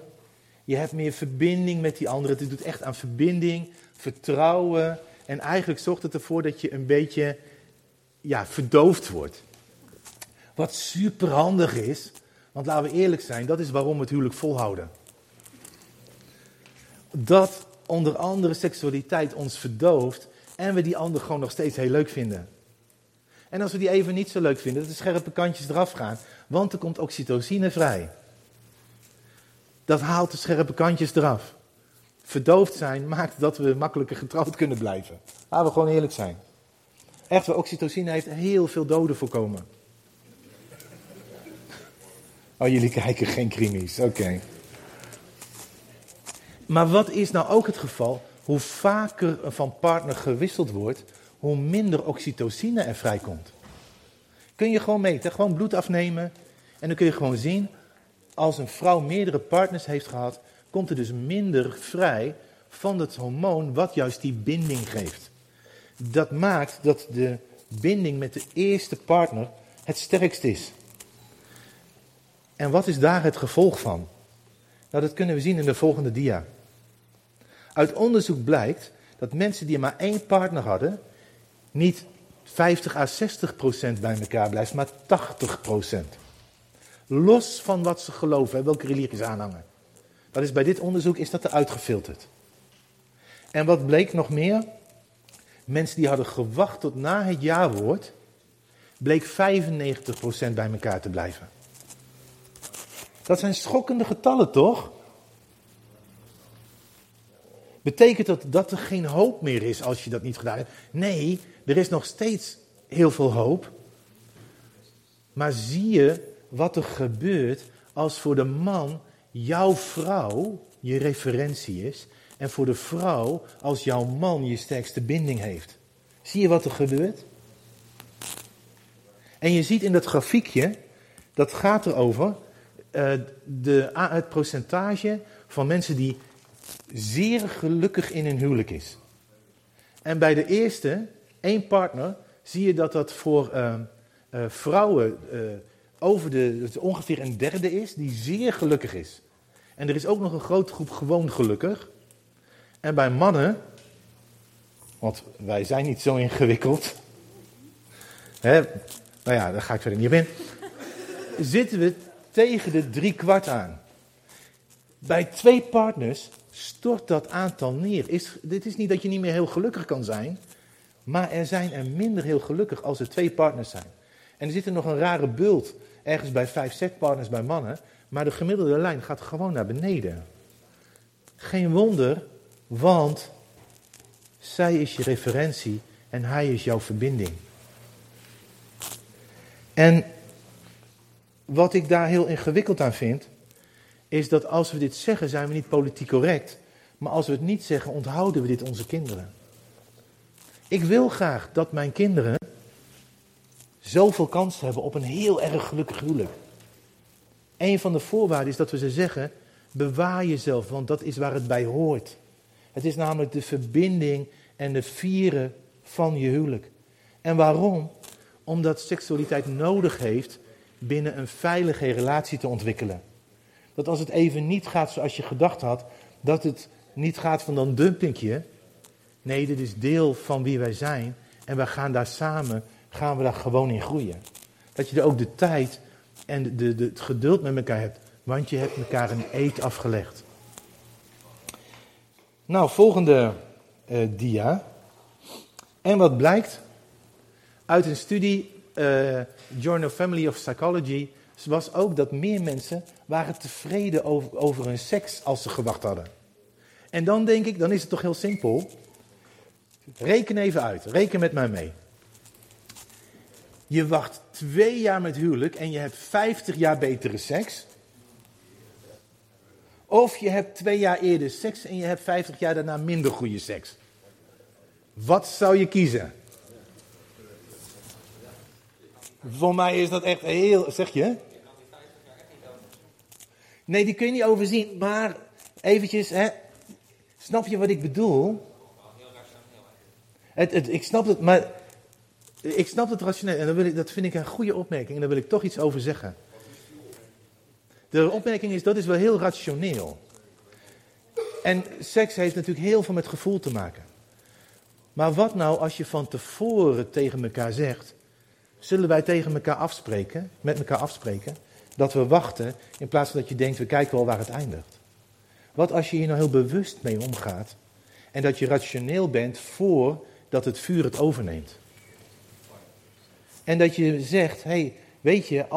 Je hebt meer verbinding met die ander. Het doet echt aan verbinding, vertrouwen. En eigenlijk zorgt het ervoor dat je een beetje verdoofd wordt. Wat superhandig is, want laten we eerlijk zijn, dat is waarom we het huwelijk volhouden. Dat onder andere seksualiteit ons verdooft en we die ander gewoon nog steeds heel leuk vinden. En als we die even niet zo leuk vinden, dat de scherpe kantjes eraf gaan, want er komt oxytocine vrij. Dat haalt de scherpe kantjes eraf. Verdoofd zijn maakt dat we makkelijker getrouwd kunnen blijven. Laten we gewoon eerlijk zijn. Echt, oxytocine heeft heel veel doden voorkomen. Oh, jullie kijken geen krimis, oké. Maar wat is nou ook het geval? Hoe vaker van partner gewisseld wordt, hoe minder oxytocine er vrijkomt. Kun je gewoon meten, gewoon bloed afnemen. En dan kun je gewoon zien, als een vrouw meerdere partners heeft gehad, komt er dus minder vrij van het hormoon wat juist die binding geeft. Dat maakt dat de binding met de eerste partner het sterkst is. En wat is daar het gevolg van? Nou, dat kunnen we zien in de volgende dia. Uit onderzoek blijkt dat mensen die maar één partner hadden, niet 50-60% bij elkaar blijven, maar 80%. Los van wat ze geloven en welke religies aanhangen. Dat is bij dit onderzoek is dat eruit gefilterd. En wat bleek nog meer? Mensen die hadden gewacht tot na het jaarwoord, bleek 95% bij elkaar te blijven. Dat zijn schokkende getallen, toch? Betekent dat dat er geen hoop meer is als je dat niet gedaan hebt? Nee, er is nog steeds heel veel hoop. Maar zie je wat er gebeurt als voor de man jouw vrouw je referentie is en voor de vrouw als jouw man je sterkste binding heeft? Zie je wat er gebeurt? En je ziet in dat grafiekje, dat gaat erover, het percentage van mensen die zeer gelukkig in hun huwelijk is. En bij de eerste, één partner, zie je dat dat voor vrouwen ongeveer een derde is die zeer gelukkig is. En er is ook nog een grote groep gewoon gelukkig. En bij mannen, want wij zijn niet zo ingewikkeld. Hè? Nou ja, daar ga ik verder niet op in. Zitten we tegen de 3/4 aan. Bij 2 partners stort dat aantal neer. Dit is niet dat je niet meer heel gelukkig kan zijn, maar er zijn er minder heel gelukkig als er 2 partners zijn. En er zit er nog een rare bult ergens bij 5-6 partners bij mannen, maar de gemiddelde lijn gaat gewoon naar beneden. Geen wonder, want zij is je referentie en hij is jouw verbinding. En wat ik daar heel ingewikkeld aan vind, is dat als we dit zeggen, zijn we niet politiek correct. Maar als we het niet zeggen, onthouden we dit onze kinderen. Ik wil graag dat mijn kinderen zoveel kans hebben op een heel erg gelukkig huwelijk. Een van de voorwaarden is dat we ze zeggen, bewaar jezelf, want dat is waar het bij hoort. Het is namelijk de verbinding en de vieren van je huwelijk. En waarom? Omdat seksualiteit nodig heeft binnen een veilige relatie te ontwikkelen. Dat als het even niet gaat zoals je gedacht had, dat het niet gaat van dan dumpingje. Nee, dit is deel van wie wij zijn en we gaan daar samen, gaan we daar gewoon in groeien. Dat je er ook de tijd en het geduld met elkaar hebt, want je hebt elkaar een eed afgelegd. Nou, volgende dia. En wat blijkt? Uit een studie, Journal Family of Psychology, was ook dat meer mensen waren tevreden over hun seks als ze gewacht hadden. En dan denk ik, dan is het toch heel simpel. Reken even uit, reken met mij mee. Je wacht 2 jaar met huwelijk en je hebt 50 jaar betere seks. Of je hebt 2 jaar eerder seks en je hebt 50 jaar daarna minder goede seks. Wat zou je kiezen? Voor mij is dat echt heel... Zeg je? Nee, die kun je niet overzien, maar eventjes... Hè, snap je wat ik bedoel? Ik snap het, maar... Ik snap het rationeel en dat vind ik een goede opmerking en daar wil ik toch iets over zeggen. De opmerking is, dat is wel heel rationeel. En seks heeft natuurlijk heel veel met gevoel te maken. Maar wat nou als je van tevoren tegen elkaar zegt, zullen wij tegen elkaar afspreken, met elkaar afspreken, dat we wachten, in plaats van dat je denkt, we kijken wel waar het eindigt. Wat als je hier nou heel bewust mee omgaat en dat je rationeel bent voordat het vuur het overneemt. En dat je zegt, hey, weet je,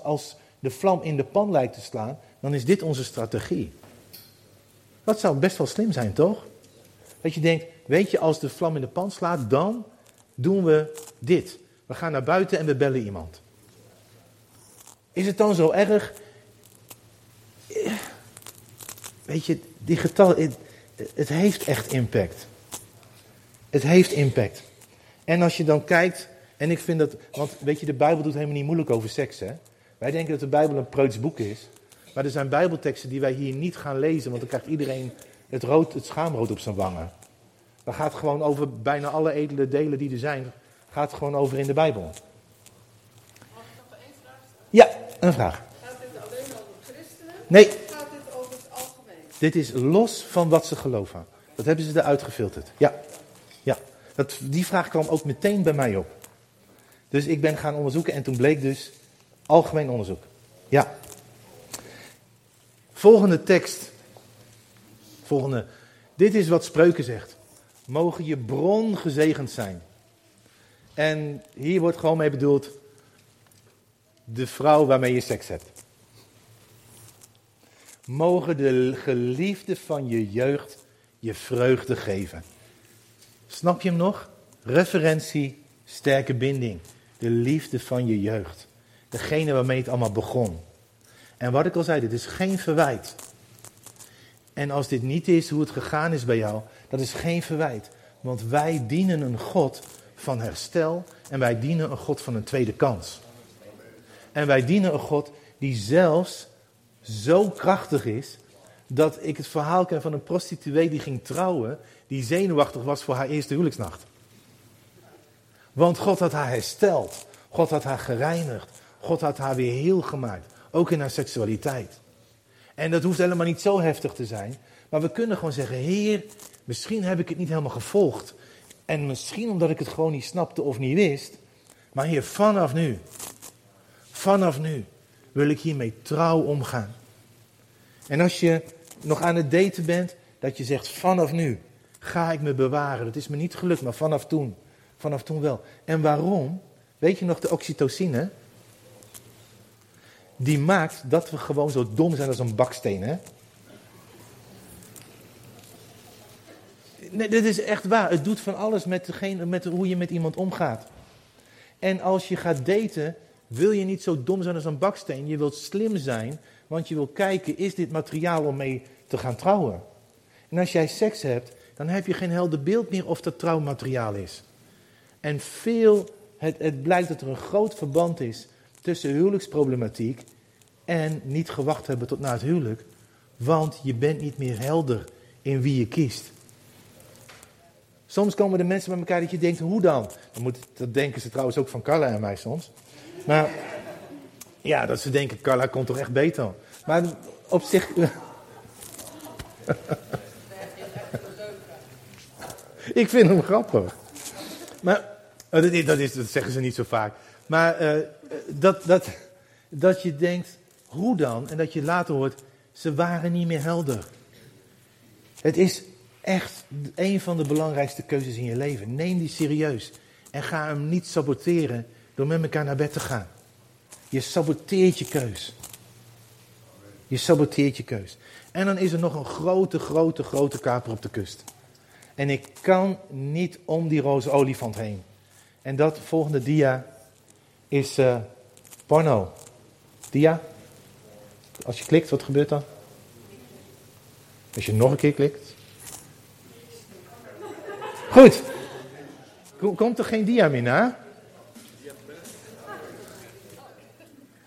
als de vlam in de pan lijkt te slaan, dan is dit onze strategie. Dat zou best wel slim zijn, toch? Dat je denkt, weet je, als de vlam in de pan slaat, dan doen we dit. We gaan naar buiten en we bellen iemand. Is het dan zo erg? Weet je, die getallen, het heeft echt impact. Het heeft impact. En als je dan kijkt, en ik vind dat, want weet je, de Bijbel doet helemaal niet moeilijk over seks, hè? Wij denken dat de Bijbel een preuts boek is. Maar er zijn bijbelteksten die wij hier niet gaan lezen, want dan krijgt iedereen het schaamrood op zijn wangen. Dat gaat gewoon over bijna alle edele delen die er zijn, gaat gewoon over in de Bijbel. Mag ik nog één vraag stellen? Ja, een vraag. Gaat dit alleen over christenen? Nee. Of gaat dit over het algemeen? Dit is los van wat ze geloven. Dat hebben ze eruit gefilterd. Ja. Die vraag kwam ook meteen bij mij op. Dus ik ben gaan onderzoeken en toen bleek dus algemeen onderzoek. Ja. Volgende tekst. Volgende. Dit is wat Spreuken zegt. Mogen je bron gezegend zijn. En hier wordt gewoon mee bedoeld de vrouw waarmee je seks hebt. Mogen de geliefden van je jeugd je vreugde geven. Snap je hem nog? Referentie, sterke binding. De liefde van je jeugd. Degene waarmee het allemaal begon. En wat ik al zei, dit is geen verwijt. En als dit niet is hoe het gegaan is bij jou, dat is geen verwijt. Want wij dienen een God van herstel en wij dienen een God van een tweede kans. En wij dienen een God die zelfs zo krachtig is, dat ik het verhaal ken van een prostituee die ging trouwen, die zenuwachtig was voor haar eerste huwelijksnacht. Want God had haar hersteld. God had haar gereinigd. God had haar weer heel gemaakt. Ook in haar seksualiteit. En dat hoeft helemaal niet zo heftig te zijn. Maar we kunnen gewoon zeggen, Heer, misschien heb ik het niet helemaal gevolgd. En misschien omdat ik het gewoon niet snapte of niet wist. Maar Heer, vanaf nu wil ik hiermee trouw omgaan. En als je nog aan het daten bent, dat je zegt, vanaf nu ga ik me bewaren. Het is me niet gelukt, maar vanaf toen wel. En waarom? Weet je nog de oxytocine? Die maakt dat we gewoon zo dom zijn als een baksteen, hè? Nee, dit is echt waar. Het doet van alles met hoe je met iemand omgaat. En als je gaat daten, wil je niet zo dom zijn als een baksteen. Je wilt slim zijn, want je wil kijken, is dit materiaal om mee te gaan trouwen? En als jij seks hebt, dan heb je geen helder beeld meer of dat trouwmateriaal is. En het blijkt dat er een groot verband is tussen huwelijksproblematiek en niet gewacht hebben tot na het huwelijk. Want je bent niet meer helder in wie je kiest. Soms komen de mensen bij elkaar dat je denkt, hoe dan? Dat denken ze trouwens ook van Carla en mij soms. Maar ja, dat ze denken, Carla komt toch echt beter. Maar op zich... Ik vind hem grappig. Maar dat zeggen ze niet zo vaak. Maar dat je denkt, hoe dan? En dat je later hoort, ze waren niet meer helder. Het is echt een van de belangrijkste keuzes in je leven. Neem die serieus. En ga hem niet saboteren door met elkaar naar bed te gaan. Je saboteert je keus. Je saboteert je keus. En dan is er nog een grote kaper op de kust. En ik kan niet om die roze olifant heen. En dat volgende dia... is porno. Dia? Als je klikt, wat gebeurt dan? Als je nog een keer klikt. Goed. Komt er geen dia meer na?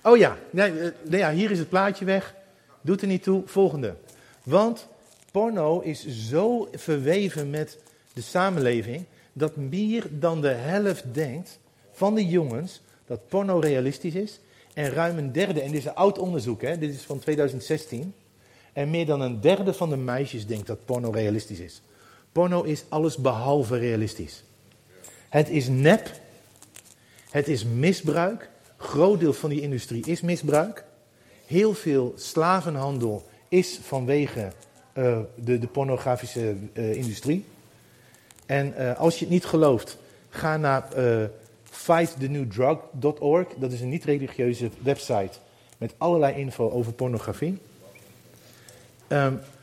Oh ja. Nee, hier is het plaatje weg. Doet er niet toe. Volgende. Want porno is zo verweven met de samenleving... dat meer dan de helft denkt van de jongens... dat porno realistisch is En ruim een derde, en dit is een oud onderzoek, hè, dit is van 2016. En meer dan een derde van de meisjes denkt dat porno realistisch is. Porno is alles behalve realistisch. Het is nep. Het is misbruik. Groot deel van die industrie is misbruik. Heel veel slavenhandel is vanwege de pornografische industrie. En als je het niet gelooft, ga naar fightthenewdrug.org. Dat is een niet-religieuze website met allerlei info over pornografie.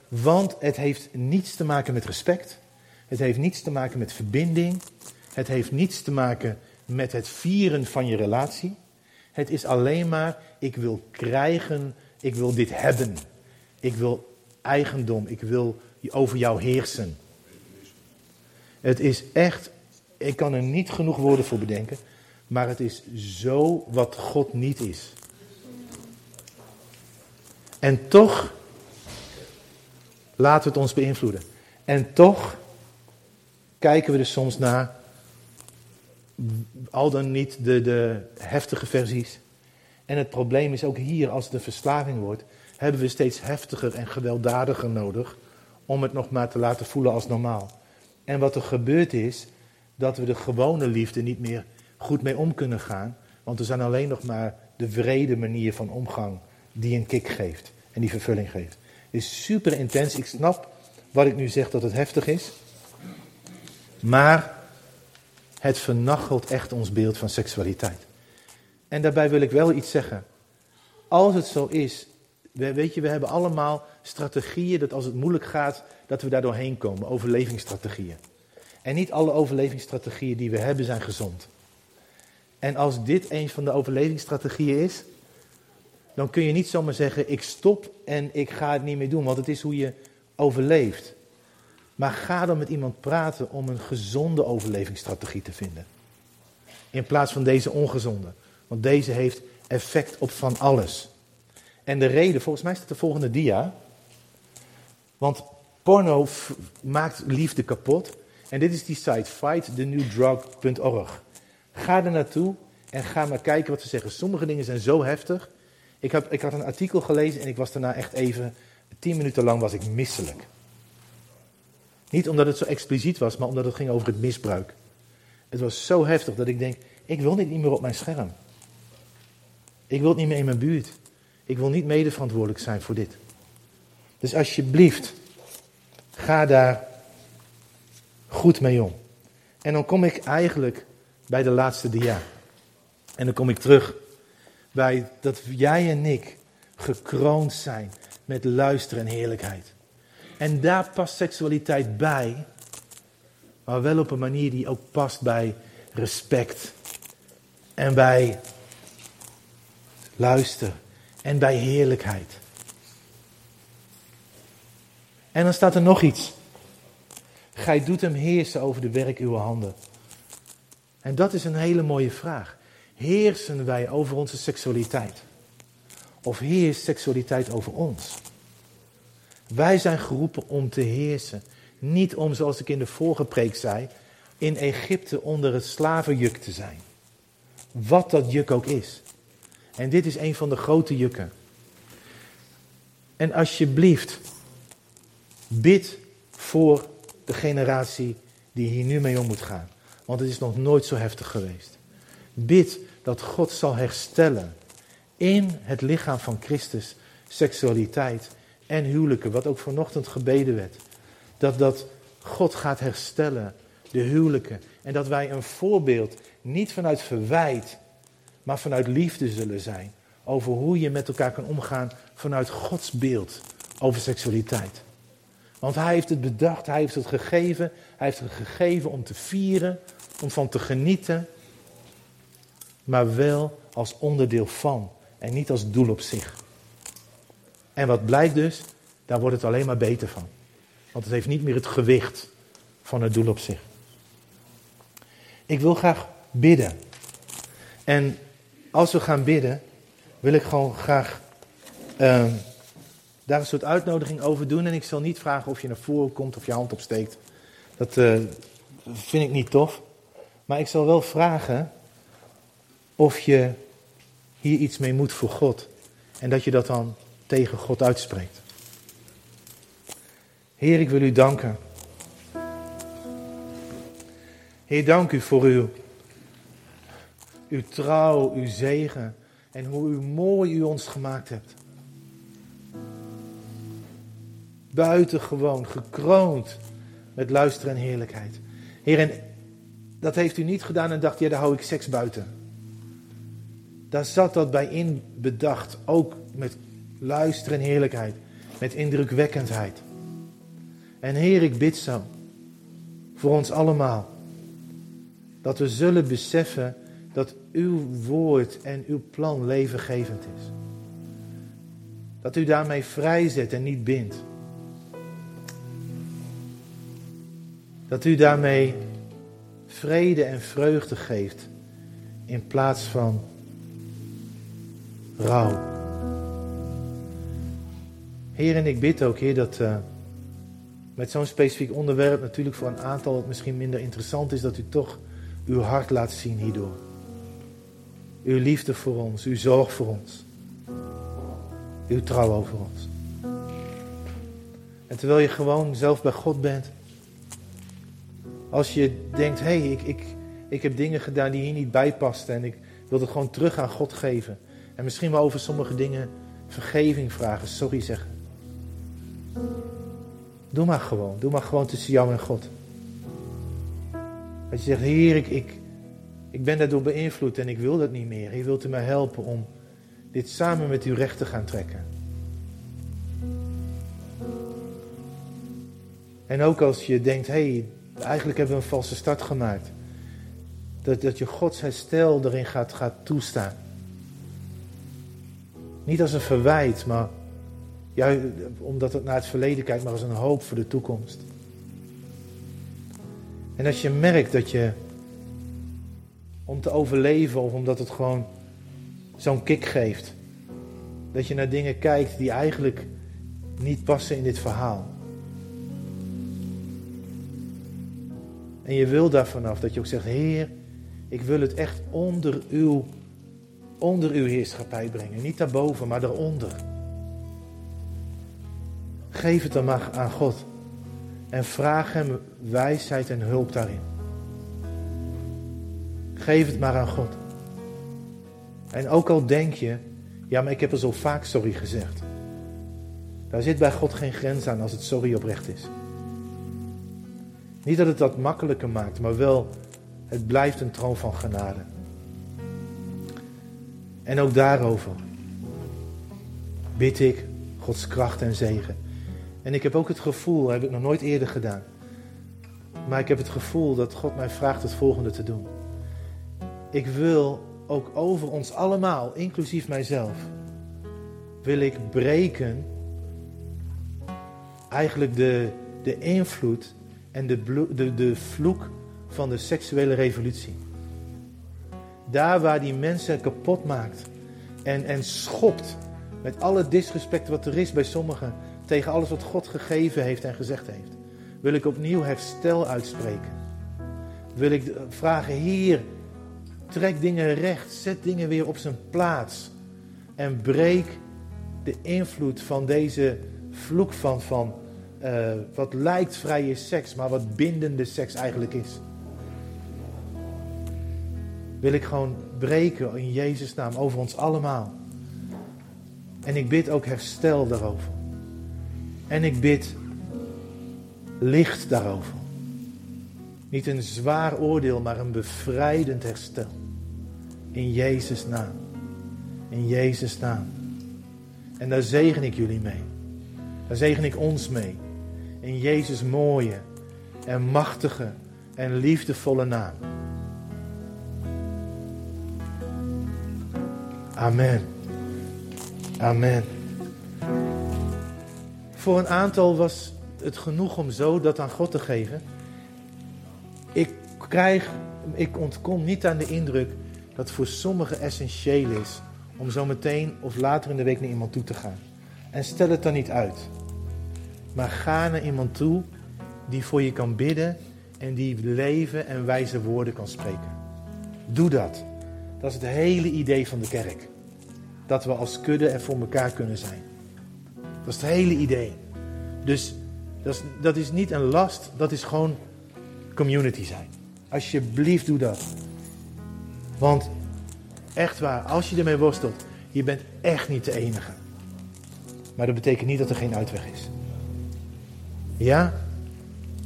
Want het heeft niets te maken met respect. Het heeft niets te maken met verbinding. Het heeft niets te maken met het vieren van je relatie. Het is alleen maar, ik wil krijgen, ik wil dit hebben. Ik wil eigendom, ik wil over jou heersen. Het is echt, ik kan er niet genoeg woorden voor bedenken, maar het is zo wat God niet is. En toch laten we het ons beïnvloeden. En toch kijken we er soms naar, al dan niet de heftige versies. En het probleem is ook hier, als het een verslaving wordt, hebben we steeds heftiger en gewelddadiger nodig om het nog maar te laten voelen als normaal. En wat er gebeurt is, dat we de gewone liefde niet meer goed mee om kunnen gaan. Want er zijn alleen nog maar de wrede manier van omgang die een kick geeft en die vervulling geeft. Het is super intens. Ik snap wat ik nu zeg, dat het heftig is. Maar het vernachelt echt ons beeld van seksualiteit. En daarbij wil ik wel iets zeggen. Als het zo is, weet je, we hebben allemaal strategieën dat als het moeilijk gaat, dat we daar doorheen komen. Overlevingsstrategieën. En niet alle overlevingsstrategieën die we hebben zijn gezond. En als dit een van de overlevingsstrategieën is, dan kun je niet zomaar zeggen, ik stop en ik ga het niet meer doen. Want het is hoe je overleeft. Maar ga dan met iemand praten om een gezonde overlevingsstrategie te vinden. In plaats van deze ongezonde. Want deze heeft effect op van alles. En de reden, volgens mij staat de volgende dia. Want porno maakt liefde kapot. En dit is die site, fightthenewdrug.org. Ga er naartoe en ga maar kijken wat ze zeggen. Sommige dingen zijn zo heftig. Ik had een artikel gelezen en ik was daarna echt even, 10 minuten lang was ik misselijk. Niet omdat het zo expliciet was, maar omdat het ging over het misbruik. Het was zo heftig dat ik denk, ik wil dit niet meer op mijn scherm. Ik wil het niet meer in mijn buurt. Ik wil niet medeverantwoordelijk zijn voor dit. Dus alsjeblieft, ga daar goed mee om. En dan kom ik eigenlijk bij de laatste dia. En dan kom ik terug bij dat jij en ik gekroond zijn met luister en heerlijkheid. En daar past seksualiteit bij, maar wel op een manier die ook past bij respect. En bij luister. En bij heerlijkheid. En dan staat er nog iets. Gij doet hem heersen over de werk uw handen. En dat is een hele mooie vraag. Heersen wij over onze seksualiteit? Of heerst seksualiteit over ons? Wij zijn geroepen om te heersen. Niet om, zoals ik in de vorige preek zei, in Egypte onder het slavenjuk te zijn. Wat dat juk ook is. En dit is een van de grote jukken. En alsjeblieft, bid voor de generatie die hier nu mee om moet gaan. Want het is nog nooit zo heftig geweest. Bid dat God zal herstellen in het lichaam van Christus seksualiteit en huwelijken, wat ook vanochtend gebeden werd. Dat God gaat herstellen, de huwelijken. En dat wij een voorbeeld, niet vanuit verwijt, maar vanuit liefde zullen zijn. Over hoe je met elkaar kan omgaan vanuit Gods beeld over seksualiteit. Want hij heeft het bedacht, hij heeft het gegeven. Hij heeft het gegeven om te vieren, om van te genieten. Maar wel als onderdeel van en niet als doel op zich. En wat blijkt dus, daar wordt het alleen maar beter van. Want het heeft niet meer het gewicht van het doel op zich. Ik wil graag bidden. En als we gaan bidden, wil ik gewoon graag daar een soort uitnodiging over doen. En ik zal niet vragen of je naar voren komt of je hand opsteekt. Dat vind ik niet tof. Maar ik zal wel vragen of je hier iets mee moet voor God. En dat je dat dan tegen God uitspreekt. Heer, ik wil u danken. Heer, dank u voor uw trouw, uw zegen en hoe mooi u ons gemaakt hebt. Buitengewoon, gekroond met luister en heerlijkheid. Heer, en dat heeft u niet gedaan en dacht, ja, daar hou ik seks buiten. Daar zat dat bij in bedacht, ook met luister en heerlijkheid, met indrukwekkendheid. En Heer, ik bid zo, voor ons allemaal, dat we zullen beseffen dat uw woord en uw plan levengevend is. Dat u daarmee vrijzet en niet bindt. Dat u daarmee vrede en vreugde geeft in plaats van rouw. Heer, en ik bid ook, Heer, dat met zo'n specifiek onderwerp natuurlijk voor een aantal wat misschien minder interessant is, dat u toch uw hart laat zien hierdoor. Uw liefde voor ons, uw zorg voor ons. Uw trouw over ons. En terwijl je gewoon zelf bij God bent, als je denkt, ik heb dingen gedaan die hier niet bij pasten en ik wil het gewoon terug aan God geven. En misschien wel over sommige dingen vergeving vragen, sorry zeggen. Doe maar gewoon tussen jou en God. Dat je zegt, Heer, ik ben daardoor beïnvloed en ik wil dat niet meer. Heer, wilt u mij helpen om dit samen met u recht te gaan trekken. En ook als je denkt, eigenlijk hebben we een valse start gemaakt. Dat je Gods herstel erin gaat toestaan. Niet als een verwijt, maar ja, omdat het naar het verleden kijkt, maar als een hoop voor de toekomst. En als je merkt dat je, om te overleven of omdat het gewoon zo'n kick geeft, dat je naar dingen kijkt die eigenlijk niet passen in dit verhaal. En je wil daar vanaf, dat je ook zegt, Heer, ik wil het echt onder uw heerschappij brengen. Niet daarboven, maar daaronder. Geef het dan maar aan God. En vraag hem wijsheid en hulp daarin. Geef het maar aan God. En ook al denk je, ja, maar ik heb er zo vaak sorry gezegd. Daar zit bij God geen grens aan als het sorry oprecht is. Niet dat het dat makkelijker maakt, maar wel, het blijft een troon van genade. En ook daarover bid ik Gods kracht en zegen. En ik heb ook het gevoel, heb ik nog nooit eerder gedaan, maar ik heb het gevoel dat God mij vraagt het volgende te doen. Ik wil ook over ons allemaal, inclusief mijzelf, wil ik breken eigenlijk de invloed en de vloek van de seksuele revolutie. Daar waar die mensen kapot maakt en schopt met alle disrespect wat er is bij sommigen tegen alles wat God gegeven heeft en gezegd heeft, wil ik opnieuw herstel uitspreken. Wil ik vragen, Heer, trek dingen recht, zet dingen weer op zijn plaats en breek de invloed van deze vloek van wat lijkt vrije seks, maar wat bindende seks eigenlijk is. Wil ik gewoon breken in Jezus' naam over ons allemaal. En ik bid ook herstel daarover. En ik bid licht daarover. Niet een zwaar oordeel, maar een bevrijdend herstel. In Jezus' naam. In Jezus' naam. En daar zegen ik jullie mee. Daar zegen ik ons mee. In Jezus' mooie en machtige en liefdevolle naam. Amen. Amen. Voor een aantal was het genoeg om zo dat aan God te geven. Ik ontkom niet aan de indruk dat het voor sommigen essentieel is om zo meteen of later in de week naar iemand toe te gaan. En stel het dan niet uit. Maar ga naar iemand toe die voor je kan bidden en die leven en wijze woorden kan spreken. Doe dat. Dat is het hele idee van de kerk. dat we als kudde er voor elkaar kunnen zijn. Dat is het hele idee. Dus dat is niet een last, dat is gewoon community zijn. Alsjeblieft doe dat. Want echt waar, als je ermee worstelt, je bent echt niet de enige. Maar dat betekent niet dat er geen uitweg is. Ja?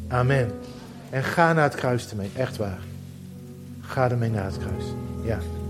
Amen. En ga naar het kruis ermee, echt waar. Ga ermee naar het kruis. Ja.